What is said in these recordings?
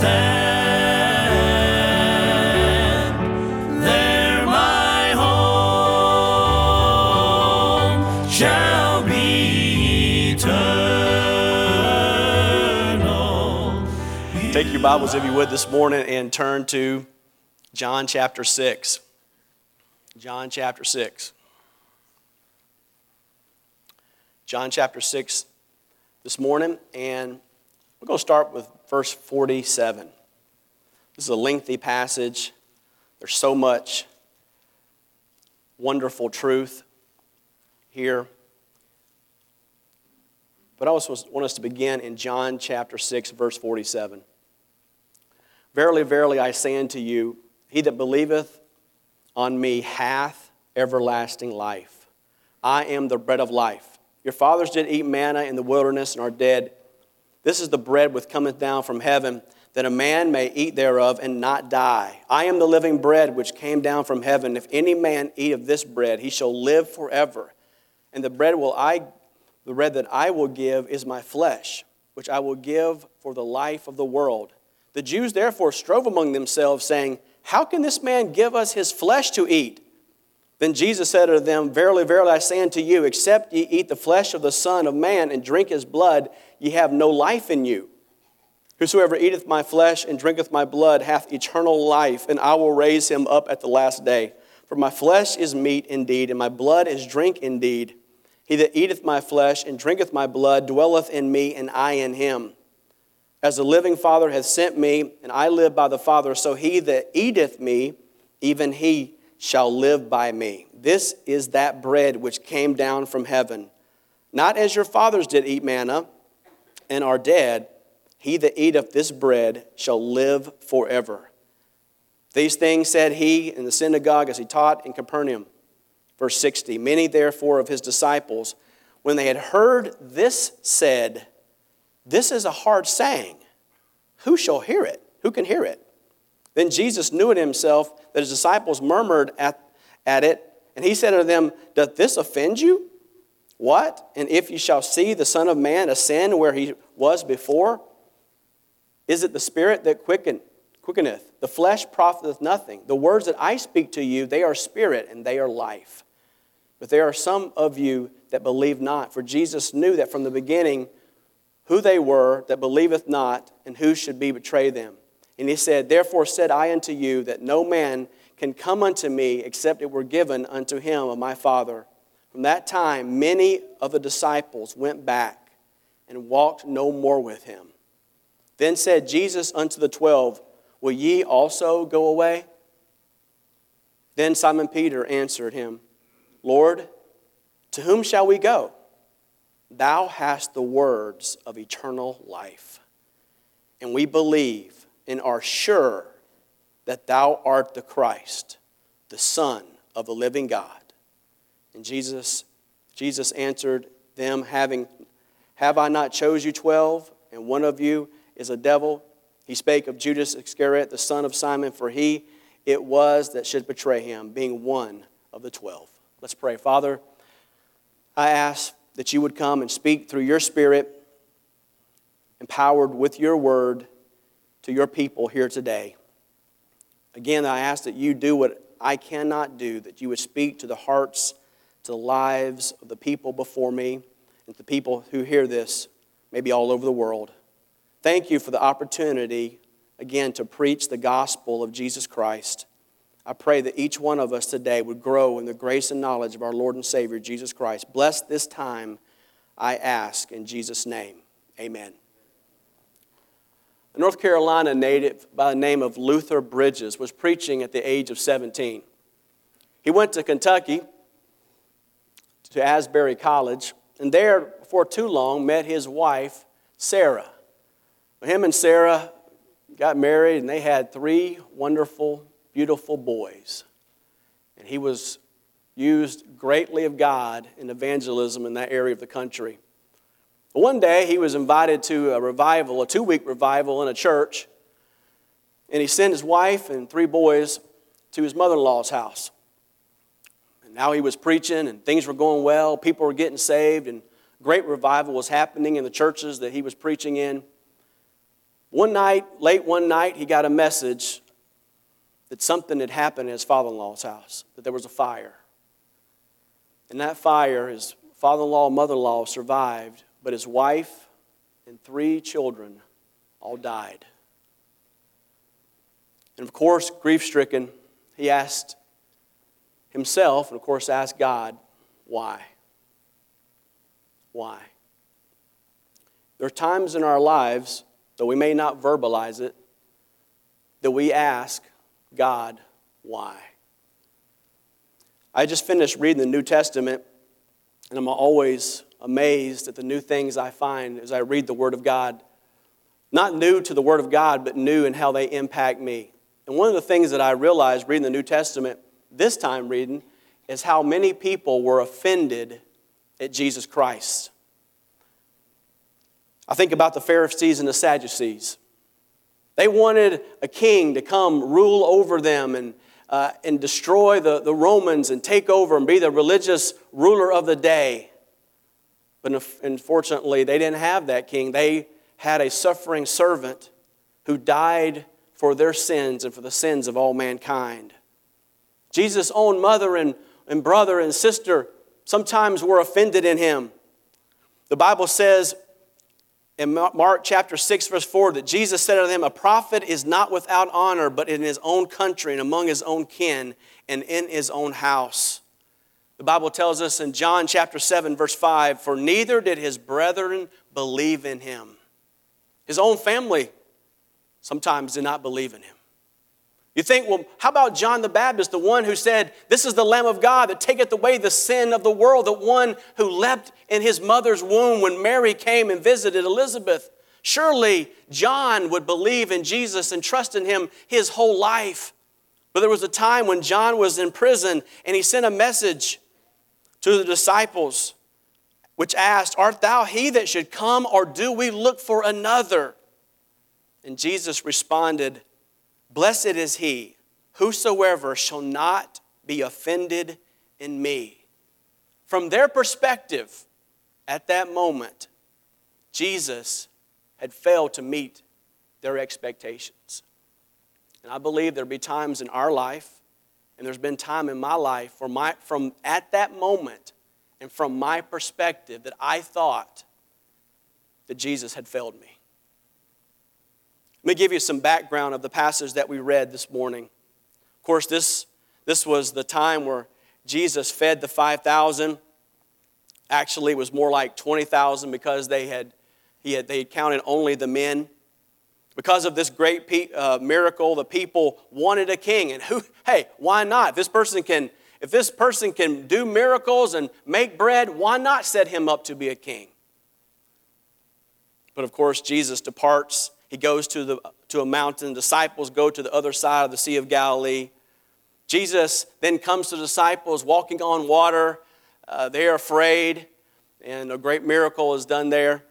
stand. There my home shall be eternal. Take your Bibles, if you would, this morning and turn to John chapter 6. John chapter 6. John chapter 6 this morning, and we're going to start with verse 47. This is a lengthy passage. There's so much wonderful truth here. But I also want us to begin in John chapter 6, verse 47. Verily, verily, I say unto you, he that believeth on me hath everlasting life. I am the bread of life. Your fathers did eat manna in the wilderness and are dead. This is the bread which cometh down from heaven, that a man may eat thereof and not die. I am the living bread which came down from heaven. If any man eat of this bread, he shall live forever. And the bread that I will give is my flesh, which I will give for the life of the world. The Jews therefore strove among themselves, saying, How can this man give us his flesh to eat? Then Jesus said unto them, Verily, verily, I say unto you, except ye eat the flesh of the Son of Man and drink his blood, ye have no life in you. Whosoever eateth my flesh and drinketh my blood hath eternal life, and I will raise him up at the last day. For my flesh is meat indeed, and my blood is drink indeed. He that eateth my flesh and drinketh my blood dwelleth in me, and I in him. As the living Father hath sent me, and I live by the Father, so he that eateth me, even he shall live by me. This is that bread which came down from heaven. Not as your fathers did eat manna and are dead, he that eateth this bread shall live forever. These things said he in the synagogue as he taught in Capernaum. Verse 60, Many therefore of his disciples, when they had heard this, said, This is a hard saying. Who shall hear it? Who can hear it? Then Jesus knew in himself that his disciples murmured at it, and he said unto them, Doth this offend you? What? And if ye shall see the Son of Man ascend where he was before? Is it the Spirit that quickeneth? The flesh profiteth nothing. The words that I speak to you, they are spirit and they are life. But there are some of you that believe not. For Jesus knew that from the beginning who they were that believeth not, and who should betray them. And he said, Therefore said I unto you, that no man can come unto me, except it were given unto him of my Father. From that time many of the disciples went back, and walked no more with him. Then said Jesus unto the 12, Will ye also go away? Then Simon Peter answered him, Lord, to whom shall we go? Thou hast the words of eternal life, and we believe and are sure that thou art the Christ, the Son of the living God. And Jesus answered them, Have I not chose you 12, and one of you is a devil? He spake of Judas Iscariot, the son of Simon, for he it was that should betray him, being one of the 12. Let's pray. Father, I ask that you would come and speak through your Spirit, empowered with your word, to your people here today. Again, I ask that you do what I cannot do, that you would speak to the hearts, to the lives of the people before me, and the people who hear this, maybe all over the world. Thank you for the opportunity, again, to preach the gospel of Jesus Christ. I pray that each one of us today would grow in the grace and knowledge of our Lord and Savior, Jesus Christ. Bless this time, I ask, in Jesus' name. Amen. A North Carolina native by the name of Luther Bridges was preaching at the age of 17. He went to Kentucky, to Asbury College, and there, before too long, met his wife, Sarah. Him and Sarah got married, and they had 3 wonderful, beautiful boys. And he was used greatly of God in evangelism in that area of the country. One day, he was invited to a 2-week revival in a church, and he sent his wife and 3 boys to his mother-in-law's house. And now he was preaching, and things were going well, people were getting saved, and great revival was happening in the churches that he was preaching in. One night, late one night, he got a message that something had happened in his father-in-law's house, that there was a fire. And that fire, his father-in-law and mother-in-law survived, but his wife and three children all died. And of course, grief-stricken, he asked himself, and of course asked God, why? Why? There are times in our lives, though we may not verbalize it, that we ask God, why? I just finished reading the New Testament, and I'm always amazed at the new things I find as I read the Word of God. Not new to the Word of God, but new in how they impact me. And one of the things that I realized reading the New Testament, this time reading, is how many people were offended at Jesus Christ. I think about the Pharisees and the Sadducees. They wanted a king to come rule over them and destroy the Romans and take over and be the religious ruler of the day. But unfortunately, they didn't have that king. They had a suffering servant who died for their sins and for the sins of all mankind. Jesus' own mother and brother and sister sometimes were offended in him. The Bible says in Mark chapter 6, verse 4, that Jesus said unto them, a prophet is not without honor, but in his own country and among his own kin and in his own house. The Bible tells us in John chapter 7, verse 5, for neither did his brethren believe in him. His own family sometimes did not believe in him. You think, well, how about John the Baptist, the one who said, this is the Lamb of God that taketh away the sin of the world, the one who leapt in his mother's womb when Mary came and visited Elizabeth. Surely John would believe in Jesus and trust in him his whole life. But there was a time when John was in prison and he sent a message to the disciples which asked, art thou he that should come, or do we look for another? And Jesus responded, blessed is he, whosoever shall not be offended in me. From their perspective, at that moment, Jesus had failed to meet their expectations. And I believe there'll be times in our life, and there's been time in my life, from at that moment and from my perspective, that I thought that Jesus had failed me. Let me give you some background of the passage that we read this morning. Of course, this was the time where Jesus fed the 5,000. Actually, it was more like 20,000 because they had counted only the men. Because of this great miracle, the people wanted a king. And why not? If this person can do miracles and make bread, why not set him up to be a king? But of course, Jesus departs. He goes to a mountain. Disciples go to the other side of the Sea of Galilee. Jesus then comes to the disciples walking on water. They are afraid, and a great miracle is done there.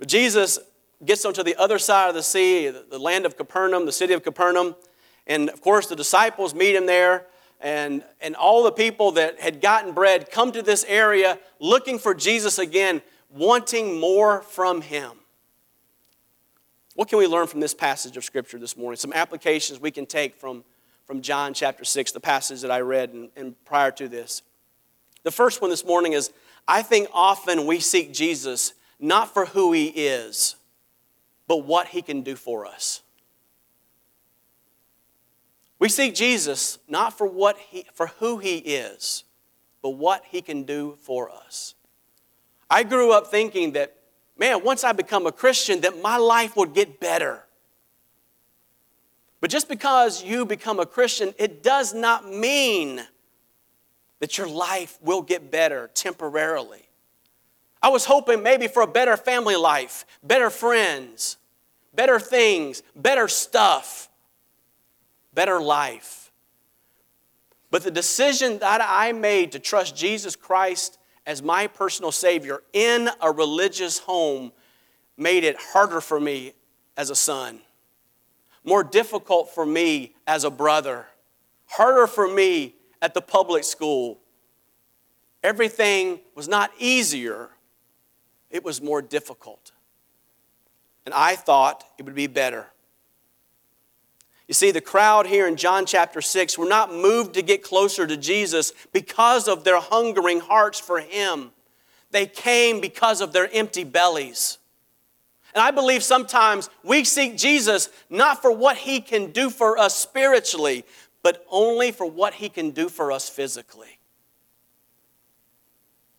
But Jesus gets onto the other side of the sea, the land of Capernaum, the city of Capernaum. And, of course, the disciples meet him there. And all the people that had gotten bread come to this area looking for Jesus again, wanting more from him. What can we learn from this passage of Scripture this morning? Some applications we can take from John chapter 6, the passage that I read and prior to this. The first one this morning is, I think often we seek Jesus not for who he is, but what he can do for us. We seek Jesus not for for who he is, but what he can do for us. I grew up thinking that, man, once I become a Christian, that my life would get better. But just because you become a Christian, it does not mean that your life will get better temporarily. I was hoping maybe for a better family life, better friends, better things, better stuff, better life. But the decision that I made to trust Jesus Christ as my personal Savior in a religious home made it harder for me as a son, more difficult for me as a brother, harder for me at the public school. Everything was not easier, it was more difficult. and I thought it would be better. You see, the crowd here in John chapter 6 were not moved to get closer to Jesus because of their hungering hearts for Him. They came because of their empty bellies. And I believe sometimes we seek Jesus not for what He can do for us spiritually, but only for what He can do for us physically.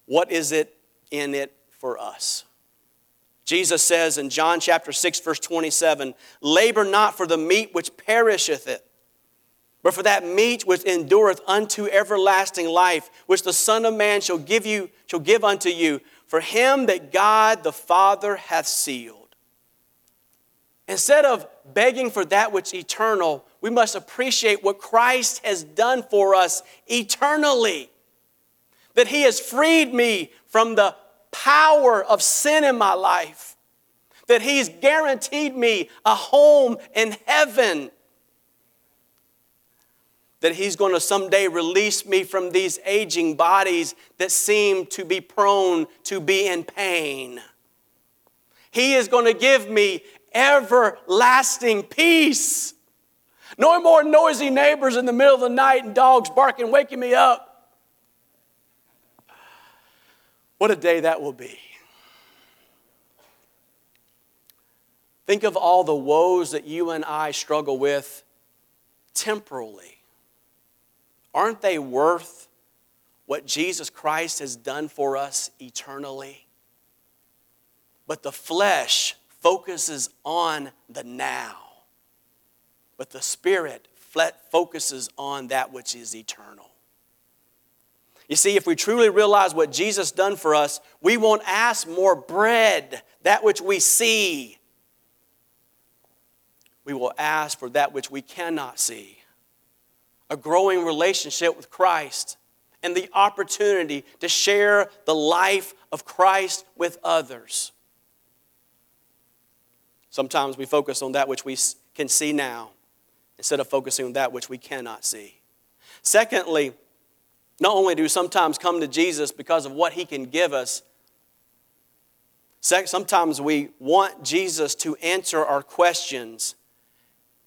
What is it in it for us? Jesus says in John chapter 6, verse 27, "Labor not for the meat which perisheth it, but for that meat which endureth unto everlasting life, which the Son of Man shall give unto you, for him that God the Father hath sealed." Instead of begging for that which is eternal, we must appreciate what Christ has done for us eternally. That He has freed me from the power of sin in my life, that He's guaranteed me a home in heaven, that He's going to someday release me from these aging bodies that seem to be prone to be in pain. He is going to give me everlasting peace. No more noisy neighbors in the middle of the night and dogs barking, waking me up. What a day that will be. Think of all the woes that you and I struggle with temporally. Aren't they worth what Jesus Christ has done for us eternally? But the flesh focuses on the now. But the Spirit focuses on that which is eternal. You see, if we truly realize what Jesus done for us, we won't ask more bread, that which we see. We will ask for that which we cannot see. A growing relationship with Christ and the opportunity to share the life of Christ with others. Sometimes we focus on that which we can see now instead of focusing on that which we cannot see. Secondly, not only do we sometimes come to Jesus because of what He can give us, sometimes we want Jesus to answer our questions,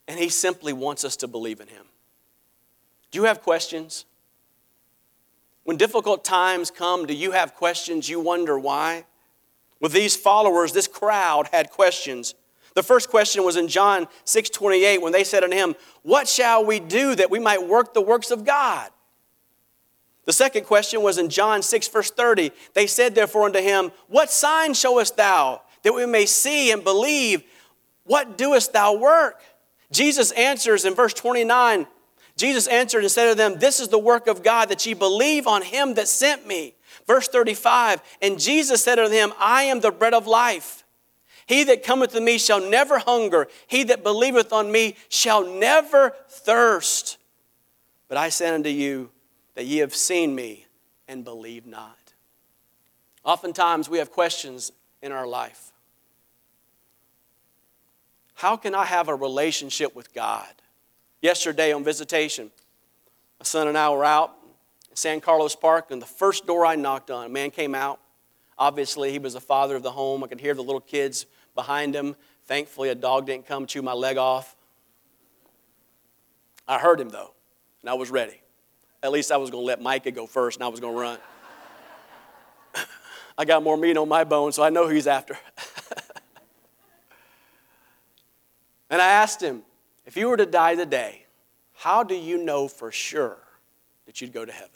and He simply wants us to believe in Him. Do you have questions? When difficult times come, do you have questions? You wonder why? With these followers, this crowd had questions. The first question was in John 6:28 when they said unto Him, "What shall we do that we might work the works of God?" The second question was in John 6, verse 30. They said therefore unto Him, "What sign showest thou, that we may see and believe? What doest thou work?" Jesus answers in verse 29. Jesus answered and said to them, "This is the work of God, that ye believe on Him that sent me." Verse 35, and Jesus said unto him, "I am the bread of life. He that cometh to me shall never hunger. He that believeth on me shall never thirst. But I say unto you, that ye have seen me and believe not." Oftentimes we have questions in our life. How can I have a relationship with God? Yesterday on visitation, my son and I were out in San Carlos Park, and the first door I knocked on, a man came out. Obviously, he was the father of the home. I could hear the little kids behind him. Thankfully, a dog didn't come chew my leg off. I heard him, though, and I was ready. At least I was going to let Micah go first, and I was going to run. I got more meat on my bone, so I know who he's after. And I asked him, if you were to die today, how do you know for sure that you'd go to heaven?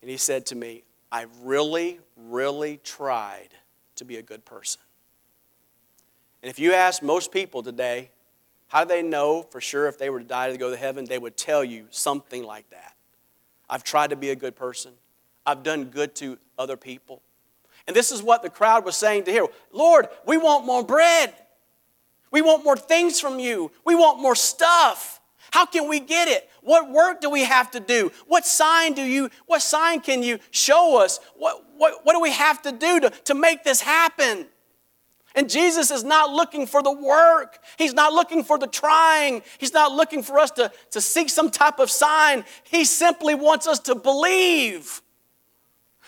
And he said to me, I really, really tried to be a good person. And if you ask most people today, how do they know for sure if they were to die to go to heaven? They would tell you something like that. I've tried to be a good person. I've done good to other people. And this is what the crowd was saying to him. Lord, we want more bread. We want more things from you. We want more stuff. How can we get it? What work do we have to do? What sign can you show us? What do we have to do to make this happen? And Jesus is not looking for the work. He's not looking for the trying. He's not looking for us to seek some type of sign. He simply wants us to believe.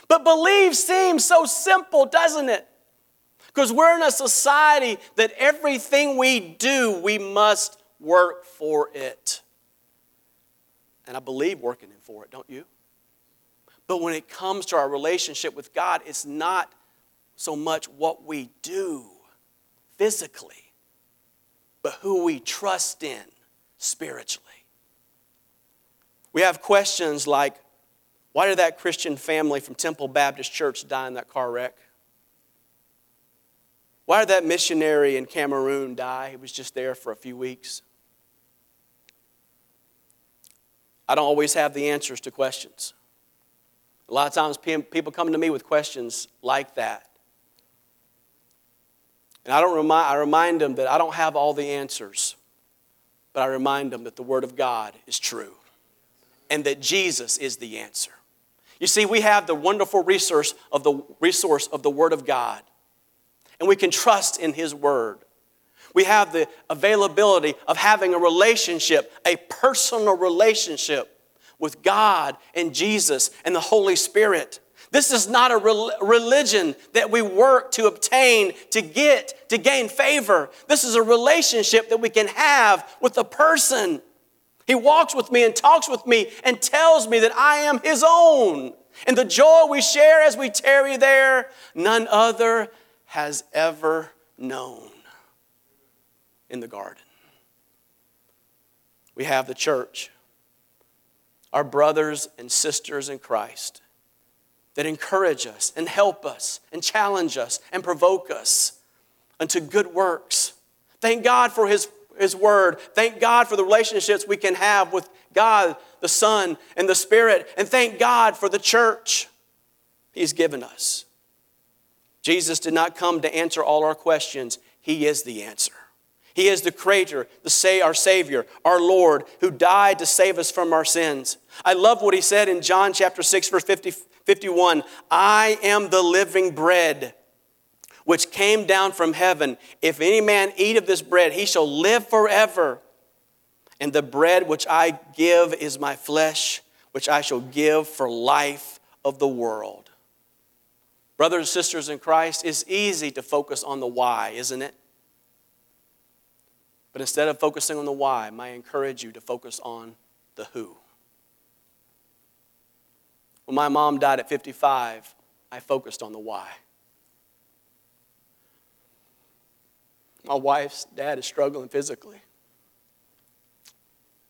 But believe seems so simple, doesn't it? Because we're in a society that everything we do, we must work for it. And I believe working for it, don't you? But when it comes to our relationship with God, it's not so much what we do physically, but who we trust in spiritually. We have questions like, why did that Christian family from Temple Baptist Church die in that car wreck? Why did that missionary in Cameroon die? He was just there for a few weeks. I don't always have the answers to questions. A lot of times people come to me with questions like that. And I remind them that I don't have all the answers, but I remind them that the Word of God is true and that Jesus is the answer. You see, we have the wonderful resource of the Word of God, and we can trust in His Word. We have the availability of having a relationship, a personal relationship with God and Jesus and the Holy Spirit. This is not a religion that we work to obtain, to gain favor. This is a relationship that we can have with a person. He walks with me and talks with me and tells me that I am His own. And the joy we share as we tarry there, none other has ever known. In the garden, we have the church, our brothers and sisters in Christ that encourage us and help us and challenge us and provoke us unto good works. Thank God for His Word. Thank God for the relationships we can have with God, the Son, and the Spirit. And thank God for the church He's given us. Jesus did not come to answer all our questions. He is the answer. He is the Creator, our Savior, our Lord, who died to save us from our sins. I love what He said in John chapter 6, verse 51. I am the living bread which came down from heaven. If any man eat of this bread, he shall live forever. And the bread which I give is my flesh, which I shall give for life of the world. Brothers and sisters in Christ, it's easy to focus on the why, isn't it? But instead of focusing on the why, I encourage you to focus on the who. When my mom died at 55, I focused on the why. My wife's dad is struggling physically.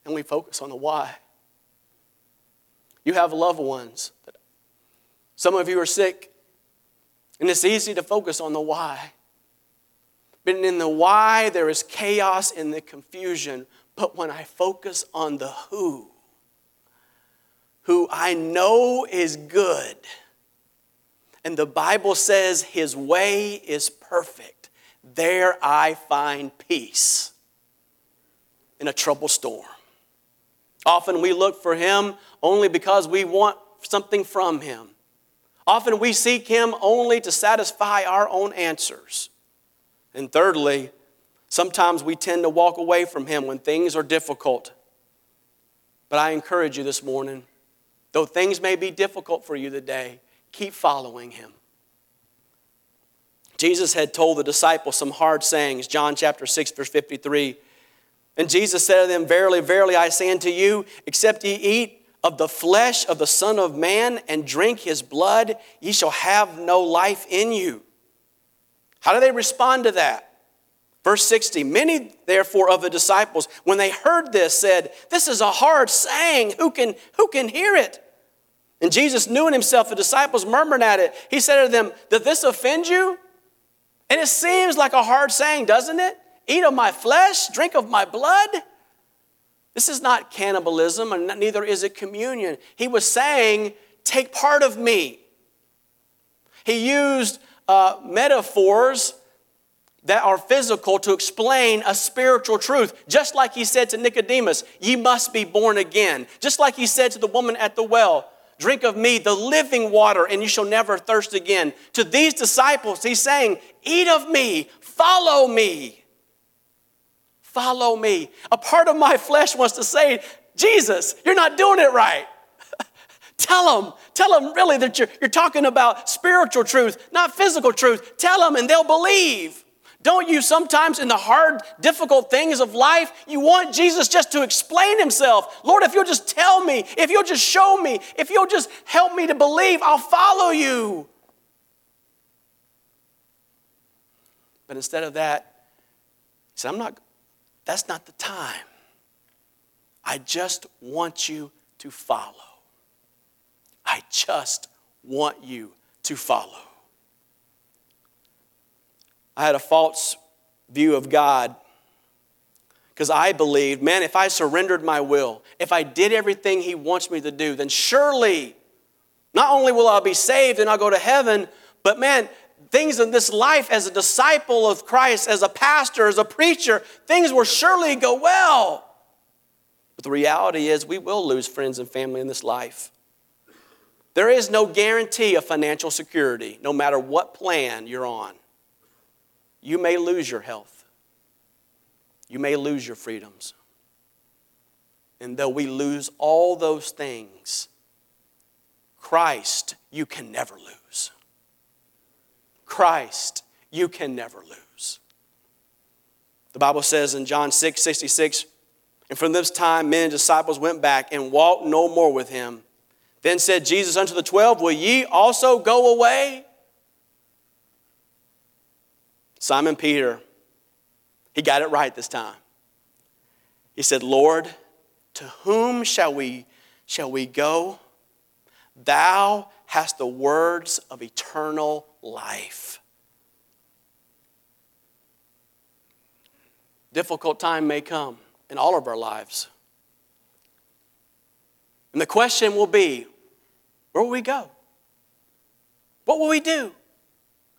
And we focus on the why. You have loved ones. Some of you are sick. And it's easy to focus on the why. But in the why, there is chaos and the confusion. But when I focus on the who I know is good, and the Bible says His way is perfect, there I find peace in a troubled storm. Often we look for Him only because we want something from Him. Often we seek Him only to satisfy our own answers. And thirdly, sometimes we tend to walk away from Him when things are difficult. But I encourage you this morning, though things may be difficult for you today, keep following Him. Jesus had told the disciples some hard sayings, John chapter 6, verse 53. And Jesus said to them, verily, verily, I say unto you, except ye eat of the flesh of the Son of Man and drink His blood, ye shall have no life in you. How do they respond to that? Verse 60, many therefore of the disciples, when they heard this, said, this is a hard saying, who can hear it? And Jesus knew in Himself the disciples murmured at it. He said to them, did this offend you? And it seems like a hard saying, doesn't it? Eat of my flesh, drink of my blood. This is not cannibalism, and neither is it communion. He was saying, take part of me. He used metaphors that are physical to explain a spiritual truth. Just like He said to Nicodemus, ye must be born again. Just like He said to the woman at the well, drink of me the living water and you shall never thirst again. To these disciples, He's saying, eat of me, follow me. Follow me. A part of my flesh wants to say, Jesus, you're not doing it right. Tell them really that you're talking about spiritual truth, not physical truth. Tell them and they'll believe. Don't you sometimes in the hard, difficult things of life, you want Jesus just to explain himself? Lord, if you'll just tell me, if you'll just show me, if you'll just help me to believe, I'll follow you. But instead of that, he said, that's not the time. I just want you to follow. I just want you to follow. I had a false view of God because I believed, man, if I surrendered my will, if I did everything he wants me to do, then surely not only will I be saved and I'll go to heaven, but man, things in this life as a disciple of Christ, as a pastor, as a preacher, things will surely go well. But the reality is we will lose friends and family in this life. There is no guarantee of financial security, no matter what plan you're on. You may lose your health. You may lose your freedoms. And though we lose all those things, Christ, you can never lose. Christ, you can never lose. The Bible says in John 6:66, and from this time men and disciples went back and walked no more with him. Then said Jesus unto the 12, will ye also go away? Simon Peter, he got it right this time. He said, Lord, to whom shall we go? Thou hast the words of eternal life. Difficult time may come in all of our lives. And the question will be, where will we go? What will we do?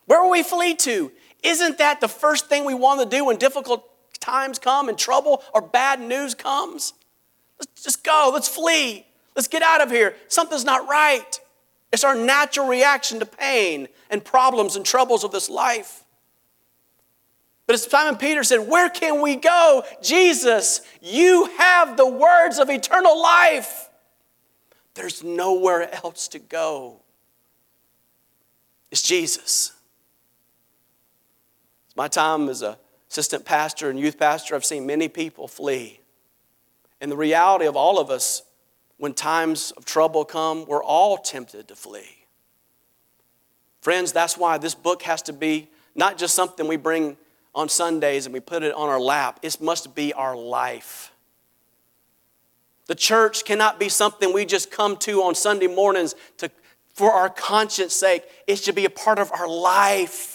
Where will we flee to? Isn't that the first thing we want to do when difficult times come and trouble or bad news comes? Let's just go. Let's flee. Let's get out of here. Something's not right. It's our natural reaction to pain and problems and troubles of this life. But as Simon Peter said, where can we go? Jesus, you have the words of eternal life. There's nowhere else to go. It's Jesus. My time as an assistant pastor and youth pastor, I've seen many people flee. And the reality of all of us, when times of trouble come, we're all tempted to flee. Friends, that's why this book has to be not just something we bring on Sundays and we put it on our lap. It must be our life. The church cannot be something we just come to on Sunday mornings for our conscience sake. It should be a part of our life.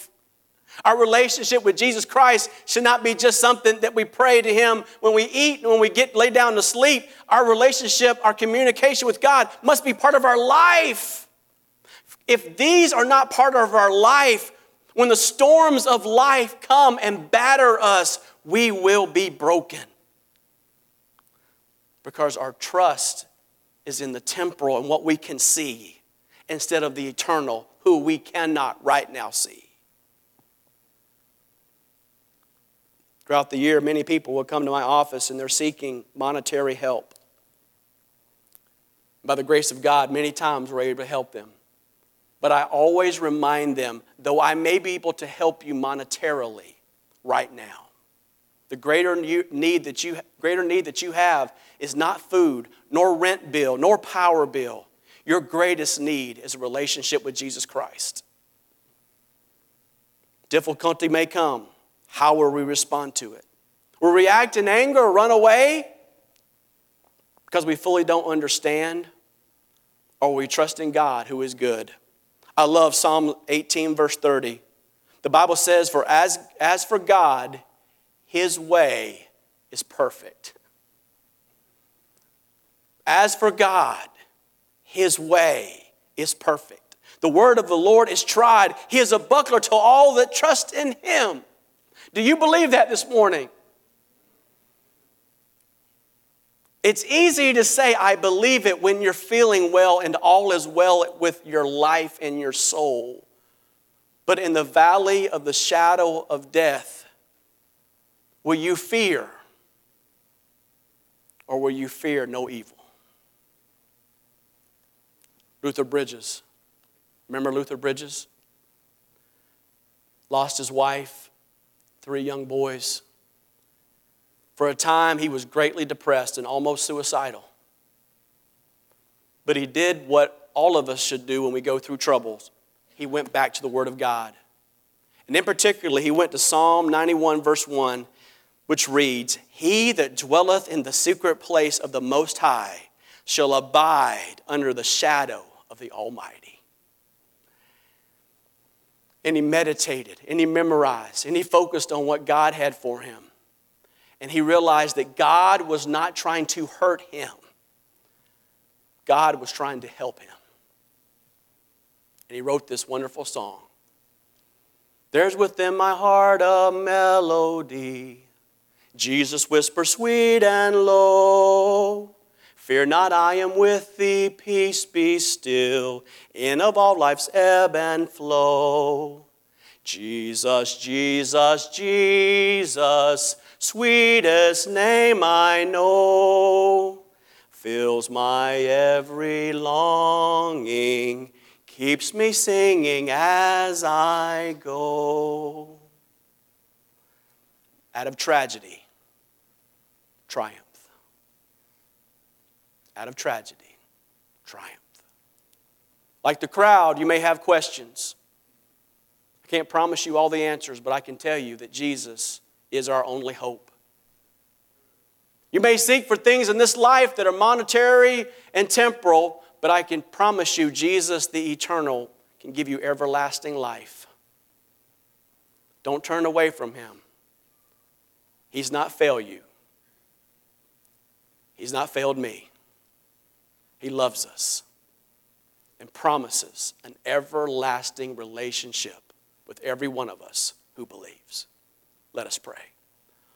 Our relationship with Jesus Christ should not be just something that we pray to him when we eat and when we get laid down to sleep. Our relationship, our communication with God must be part of our life. If these are not part of our life, when the storms of life come and batter us, we will be broken. Because our trust is in the temporal and what we can see instead of the eternal, who we cannot right now see. Throughout the year, many people will come to my office and they're seeking monetary help. By the grace of God, many times we're able to help them. But I always remind them, though I may be able to help you monetarily right now, the greater need that you have is not food, nor rent bill, nor power bill. Your greatest need is a relationship with Jesus Christ. Difficulty may come. How will we respond to it? Will we react in anger or run away because we fully don't understand? Or will we trust in God who is good? I love Psalm 18, verse 30. The Bible says, for as for God, his way is perfect. As for God, his way is perfect. The word of the Lord is tried. He is a buckler to all that trust in him. Do you believe that this morning? It's easy to say, I believe it, when you're feeling well and all is well with your life and your soul. But in the valley of the shadow of death, will you fear? Or will you fear no evil? Luther Bridges. Remember Luther Bridges? Lost his wife, 3 young boys. For a time, he was greatly depressed and almost suicidal. But he did what all of us should do when we go through troubles. He went back to the Word of God. And in particular, he went to Psalm 91, verse 1, which reads, "He that dwelleth in the secret place of the Most High shall abide under the shadow of the Almighty." And he meditated, and he memorized, and he focused on what God had for him. And he realized that God was not trying to hurt him. God was trying to help him. And he wrote this wonderful song. "There's within my heart a melody. Jesus whispers sweet and low. Fear not, I am with thee, peace be still, end of all life's ebb and flow. Jesus, Jesus, Jesus, sweetest name I know, fills my every longing, keeps me singing as I go." Out of tragedy, triumph. Out of tragedy, triumph. Like the crowd, you may have questions. I can't promise you all the answers, but I can tell you that Jesus is our only hope. You may seek for things in this life that are monetary and temporal, but I can promise you Jesus, the eternal, can give you everlasting life. Don't turn away from Him. He's not failed you. He's not failed me. He loves us and promises an everlasting relationship with every one of us who believes. Let us pray.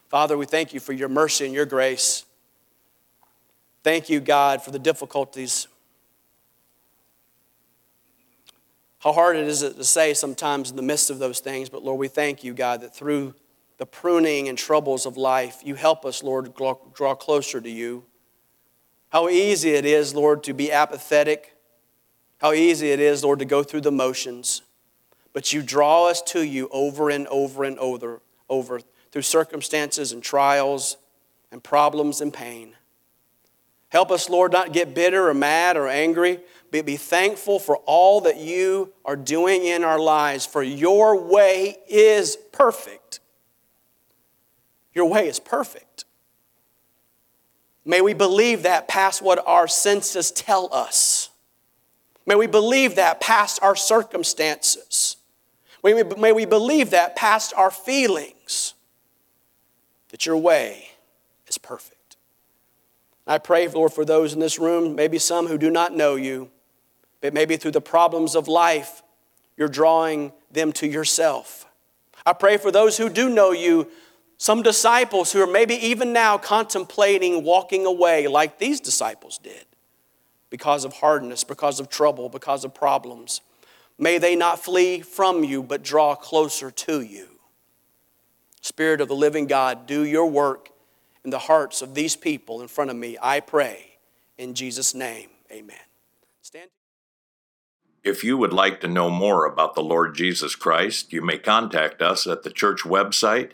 Father, we thank you for your mercy and your grace. Thank you, God, for the difficulties. How hard it is to say sometimes in the midst of those things, but Lord, we thank you, God, that through the pruning and troubles of life, you help us, Lord, draw closer to you. How easy it is, Lord, to be apathetic. How easy it is, Lord, to go through the motions. But you draw us to you over and over and over through circumstances and trials and problems and pain. Help us, Lord, not get bitter or mad or angry, but be thankful for all that you are doing in our lives, for your way is perfect. Your way is perfect. May we believe that past what our senses tell us. May we believe that past our circumstances. May we believe that past our feelings, that your way is perfect. I pray, Lord, for those in this room, maybe some who do not know you, but maybe through the problems of life, you're drawing them to yourself. I pray for those who do know you, some disciples who are maybe even now contemplating walking away like these disciples did because of hardness, because of trouble, because of problems. May they not flee from you, but draw closer to you. Spirit of the living God, do your work in the hearts of these people in front of me, I pray. In Jesus' name, amen. Stand. If you would like to know more about the Lord Jesus Christ, you may contact us at the church website,